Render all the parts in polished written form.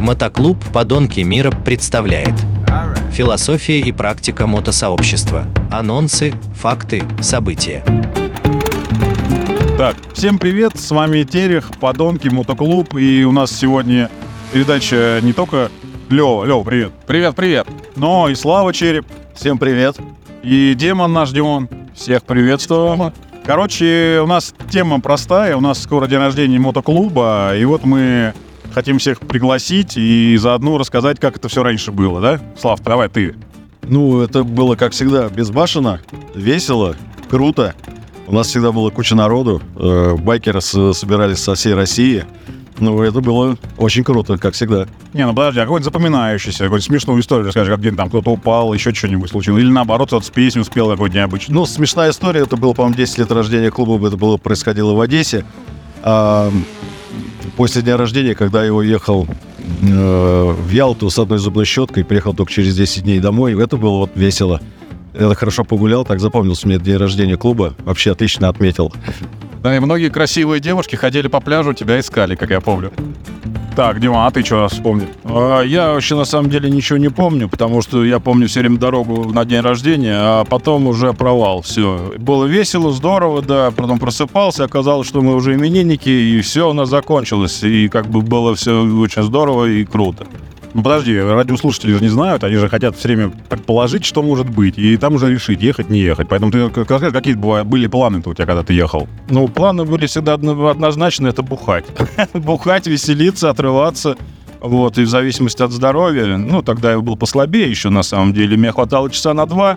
Мотоклуб «Подонки мира» представляет: философия и практика мотосообщества. Анонсы, факты, события. Так, всем привет, с вами Терех, «Подонки», мотоклуб, и у нас сегодня передача не только Лёва. Лёва, привет. Привет. Но и Слава Череп. Всем привет. И Демон, наш Демон. Всех приветствую. Короче, у нас тема простая, у нас скоро день рождения мотоклуба, и вот мы хотим всех пригласить и заодно рассказать, как это все раньше было, да? Слав, давай ты. Ну, это было, как всегда, безбашенно, весело, круто. У нас всегда была куча народу, байкеры собирались со всей России. Ну, это было очень круто, как всегда. Не, ну подожди, а какой-нибудь запоминающийся, какую-нибудь смешную историю расскажешь, как где-нибудь там кто-то упал, еще что-нибудь случилось, или наоборот, кто-то с песней успел какой-нибудь необычный. Ну, смешная история, это было, по-моему, 10 лет рождения клуба, это было, происходило в Одессе. После дня рождения, когда я уехал в Ялту с одной зубной щеткой, приехал только через 10 дней домой, это было вот весело. Я хорошо погулял, так запомнился мне день рождения клуба, вообще отлично отметил. Да, и многие красивые девушки ходили по пляжу, тебя искали, как я помню. Так, Дима, а ты что вспомнил? Я вообще на самом деле ничего не помню, потому что я помню все время дорогу на день рождения, а потом уже провал, все. Было весело, здорово, да, потом просыпался, оказалось, что мы уже именинники, и все у нас закончилось, и как бы было все очень здорово и круто. Ну подожди, радиослушатели же не знают, они же хотят все время предположить, что может быть, и там уже решить, ехать, не ехать. Поэтому ты расскажи, какие были планы-то у тебя, когда ты ехал? Ну, планы были всегда однозначно, это бухать. Бухать, веселиться, отрываться, вот, и в зависимости от здоровья. Ну, тогда я был послабее еще, на самом деле, мне хватало часа на 2.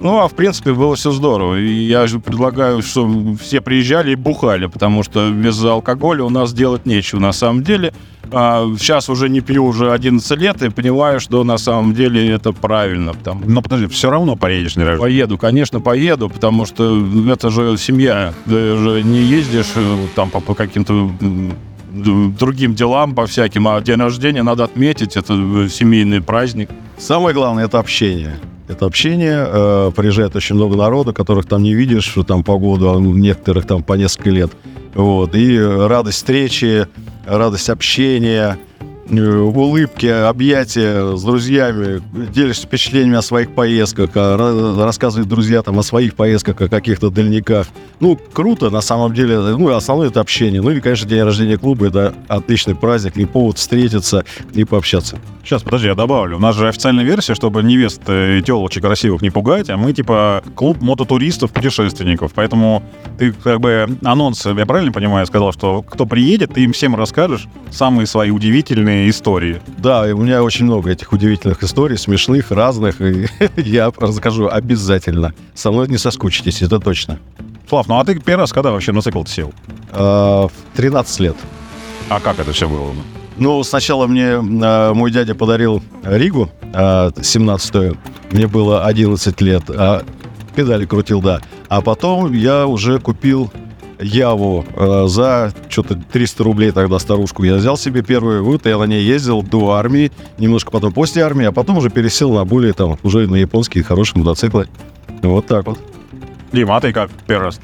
Ну, а в принципе, было все здорово. И я же предлагаю, что все приезжали и бухали, потому что без алкоголя у нас делать нечего, на самом деле. Сейчас уже не пью, уже 11 лет, и понимаю, что на самом деле это правильно. Потому... Но подожди, все равно поедешь, не раз? Поеду, конечно, поеду, потому что это же семья. Ты же не ездишь там по каким-то другим делам, по всяким, а день рождения надо отметить, это семейный праздник. Самое главное — это общение. Это общение, приезжает очень много народу, которых там не видишь там по году, а некоторых там по несколько лет. Вот. И радость встречи, радость общения, улыбки, объятия с друзьями, делишься впечатлениями о своих поездках, рассказывают друзья там о своих поездках, о каких-то дальниках. Ну, круто, на самом деле. Ну, основное — это общение. Ну, и, конечно, день рождения клуба — это отличный праздник, и повод встретиться и пообщаться. Сейчас, подожди, я добавлю. У нас же официальная версия, чтобы невест и тёлочек красивых не пугать, а мы, типа, клуб мототуристов, путешественников. Поэтому ты, как бы, анонс, я правильно понимаю, сказал, что кто приедет, ты им всем расскажешь самые свои удивительные истории. Да, у меня очень много этих удивительных историй, смешных, разных, и я расскажу обязательно. Со мной не соскучитесь, это точно. Слав, ну а ты первый раз когда вообще на цикл-то сел? В 13 лет. А как это все было? Ну, сначала мне мой дядя подарил Ригу 17-ю, мне было 11 лет, педали крутил, да. А потом я уже купил Яву за что-то 300 рублей тогда, старушку. Я взял себе первую, вот я на ней ездил до армии, немножко потом после армии, а потом уже пересел на более там, уже на японские хорошие мотоциклы. Вот так вот. Дима, а ты как первый раз?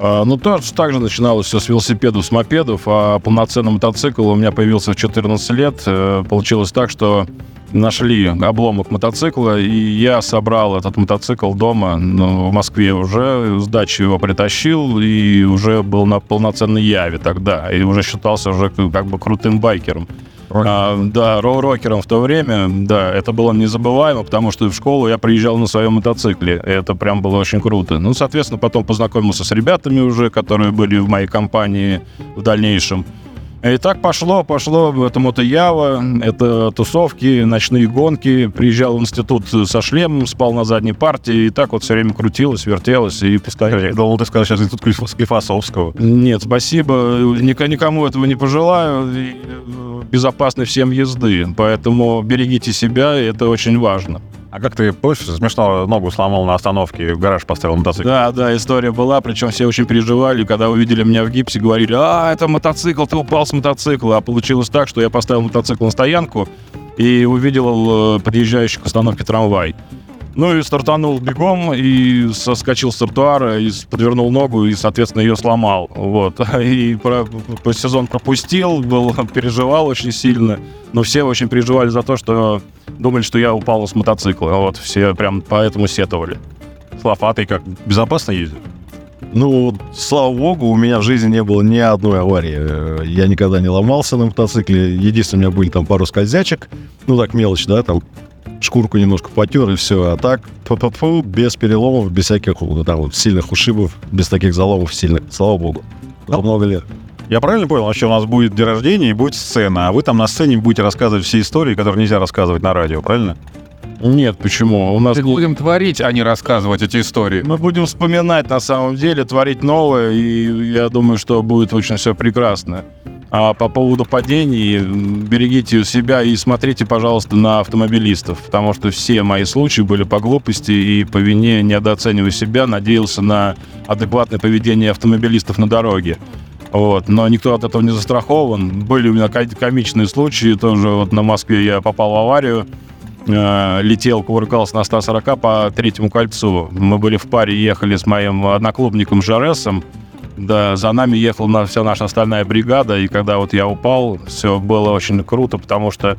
Ну, так же начиналось все с велосипедов, с мопедов, а полноценный мотоцикл у меня появился в 14 лет. Получилось так, что нашли обломок мотоцикла, и я собрал этот мотоцикл дома, в Москве уже, с дачи его притащил, и уже был на полноценной Яве тогда, и уже считался уже как бы крутым байкером. Да, роу-рокером в то время, да, это было незабываемо, потому что в школу я приезжал на своем мотоцикле, это прям было очень круто. Ну, соответственно, потом познакомился с ребятами уже, которые были в моей компании в дальнейшем. И так пошло, это мотоява, это тусовки, ночные гонки, приезжал в институт со шлемом, спал на задней партии, и так вот все время крутилось, вертелось и постоянно. Я думал, ты сказал сейчас институт Склифосовского. Нет, спасибо, никому этого не пожелаю, безопасной всем езды, поэтому берегите себя, это очень важно. А как ты, помнишь, смешно ногу сломал на остановке, в гараж поставил мотоцикл? Да, история была, причем все очень переживали, когда увидели меня в гипсе, говорили: «А, это мотоцикл, ты упал с мотоцикла». А получилось так, что я поставил мотоцикл на стоянку и увидел подъезжающий к остановке трамвай. Ну и стартанул бегом, и соскочил с тротуара, и подвернул ногу, и, соответственно, ее сломал. Вот. И сезон пропустил, переживал очень сильно. Но все очень переживали за то, что думали, что я упал с мотоцикла. Вот. Все прям поэтому сетовали. Слав, а ты как, безопасно ездил? Ну, слава богу, у меня в жизни не было ни одной аварии. Я никогда не ломался на мотоцикле. Единственное, у меня были там пару скользячек. Ну, так мелочь, да, там шкурку немножко потер и все. А так, без переломов, без всяких там, вот, сильных ушибов, без таких заломов сильных. Слава богу. За много лет. Я правильно понял, что у нас будет день рождения и будет сцена, а вы там на сцене будете рассказывать все истории, которые нельзя рассказывать на радио, правильно? Нет, почему? У нас будем творить, а не рассказывать эти истории. Мы будем вспоминать, на самом деле, творить новое, и я думаю, что будет очень все прекрасно. А по поводу падений, берегите себя и смотрите, пожалуйста, на автомобилистов, потому что все мои случаи были по глупости и по вине, недооценивая себя, надеялся на адекватное поведение автомобилистов на дороге. Вот, но никто от этого не застрахован. Были у меня комичные случаи, тоже вот на Москве я попал в аварию. Летел, кувыркался на 140 по третьему кольцу. Мы были в паре, ехали с моим одноклубником Жаресом. Да, за нами ехала вся наша остальная бригада. И когда вот я упал, все было очень круто, потому что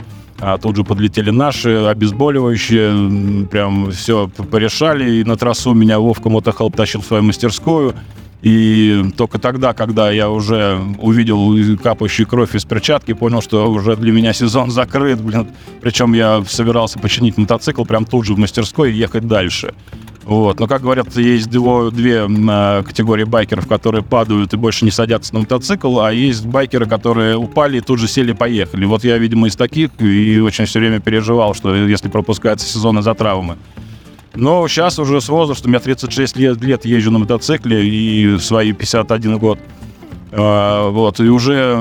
тут же подлетели наши обезболивающие. Прям все порешали. И на трассу меня Вовка Мотохелл тащил в свою мастерскую. И только тогда, когда я уже увидел капающую кровь из перчатки, понял, что уже для меня сезон закрыт, блин. Причем я собирался починить мотоцикл прям тут же в мастерской и ехать дальше. Вот. Но, как говорят, есть две категории байкеров, которые падают и больше не садятся на мотоцикл, а есть байкеры, которые упали и тут же сели и поехали. Вот я, видимо, из таких, и очень все время переживал, что если пропускается сезон из-за травмы. Но сейчас уже с возрастом, я 36 лет езжу на мотоцикле, и свои 51 год. Вот, и уже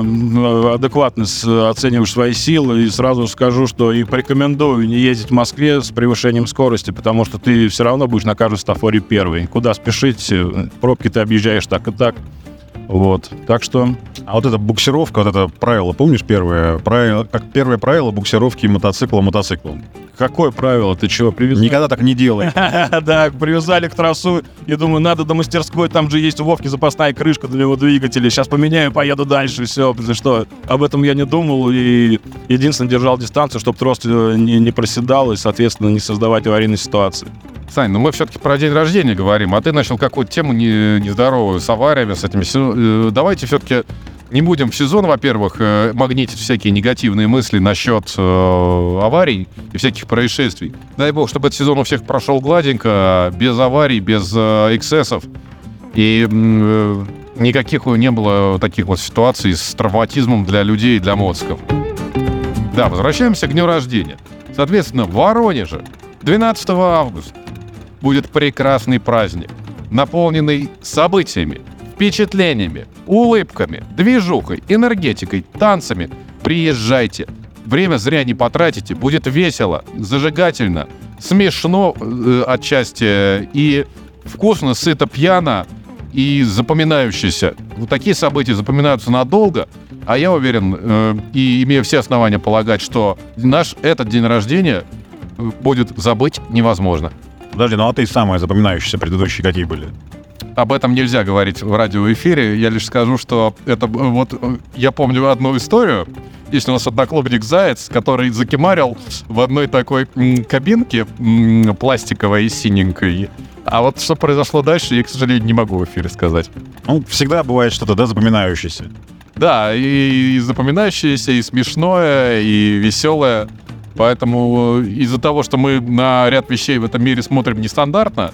адекватно оцениваешь свои силы, и сразу скажу, что и порекомендую не ездить в Москве с превышением скорости, потому что ты все равно будешь на каждой стафоре первый. Куда спешить, пробки ты объезжаешь так и так. Вот, так что... А вот эта буксировка, вот это правило, помнишь первое? Как первое правило буксировки мотоцикла мотоциклом. Какое правило? Ты чего, привязали? Никогда так не делай. Да, привязали к трассу. Я думаю, надо до мастерской, там же есть у Вовки запасная крышка для его двигателя. Сейчас поменяю, поеду дальше, все. Что? Об этом я не думал и единственное, держал дистанцию, чтобы трос не проседал и, соответственно, не создавать аварийной ситуации. Сань, ну мы все-таки про день рождения говорим, а ты начал какую-то тему нездоровую с авариями, с этими. Давайте все-таки не будем в сезон, во-первых, магнитить всякие негативные мысли насчет аварий и всяких происшествий. Дай бог, чтобы этот сезон у всех прошел гладенько, без аварий, без эксцессов. И никаких не было таких вот ситуаций с травматизмом для людей, для моцков. Да, возвращаемся к дню рождения. Соответственно, в Воронеже 12 августа будет прекрасный праздник, наполненный событиями, впечатлениями, улыбками, движухой, энергетикой, танцами. Приезжайте. Время зря не потратите. Будет весело, зажигательно, смешно отчасти и вкусно, сыто, пьяно и запоминающееся. Вот такие события запоминаются надолго. А я уверен и имею все основания полагать, что наш этот день рождения будет забыть невозможно. Подожди, ну а ты самые запоминающиеся предыдущие какие были? Об этом нельзя говорить в радиоэфире. Я лишь скажу, что это вот я помню одну историю. Есть у нас одноклубник Заяц, который закимарил в одной такой кабинке пластиковой и синенькой. А вот что произошло дальше, я, к сожалению, не могу в эфире сказать. Ну, всегда бывает что-то, да, запоминающееся. Да, и запоминающееся, и смешное, и веселое. Поэтому из-за того, что мы на ряд вещей в этом мире смотрим нестандартно,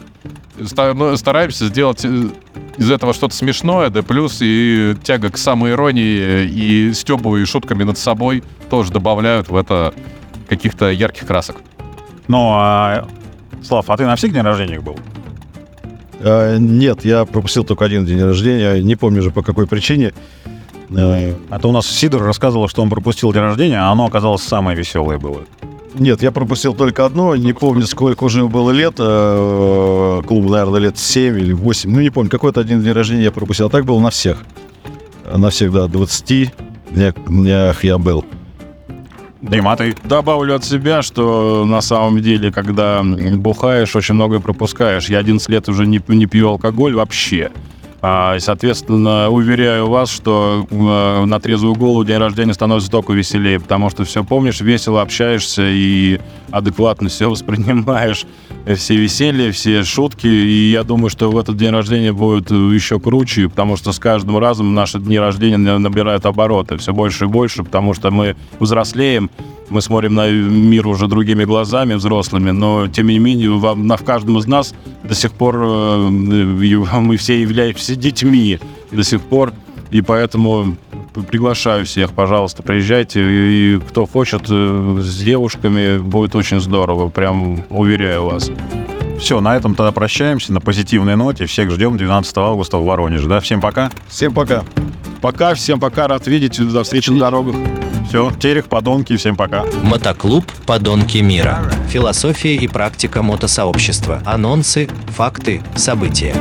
стараемся сделать из этого что-то смешное, да плюс и тяга к самоиронии и стёбу и шутками над собой тоже добавляют в это каких-то ярких красок. Ну, а, Слав, а ты на всех днях рождения был? Нет, я пропустил только один день рождения, не помню же по какой причине. А то у нас Сидор рассказывал, что он пропустил день рождения, а оно оказалось самое веселое было. Нет, я пропустил только одно, не помню, сколько уже было лет, клубу, наверное, лет 7 или 8, ну не помню, какой-то один день рождения я пропустил, а так было на всех. На всех, да, 20 днях я был. дрематой. Добавлю от себя, что на самом деле, когда бухаешь, очень многое пропускаешь. Я 11 лет уже не пью алкоголь вообще. Соответственно, уверяю вас, что на трезвую голову день рождения становится только веселее, потому что все помнишь, весело общаешься и адекватно все воспринимаешь, все веселья, все шутки. И я думаю, что в этот день рождения будет еще круче, потому что с каждым разом наши дни рождения набирают обороты все больше и больше, потому что мы взрослеем. Мы смотрим на мир уже другими глазами, взрослыми, но, тем не менее, в каждом из нас до сих пор мы все являемся детьми до сих пор, и поэтому приглашаю всех, пожалуйста, приезжайте, и кто хочет, с девушками будет очень здорово, прям уверяю вас. Все, на этом тогда прощаемся, на позитивной ноте, всех ждем 12 августа в Воронеже, да, всем пока? Всем пока. Пока, всем пока, рад видеть, до встречи на дорогах. Все, Терех, подонки, всем пока. Мотоклуб «Подонки мира». Философия и практика мотосообщества. Анонсы, факты, события.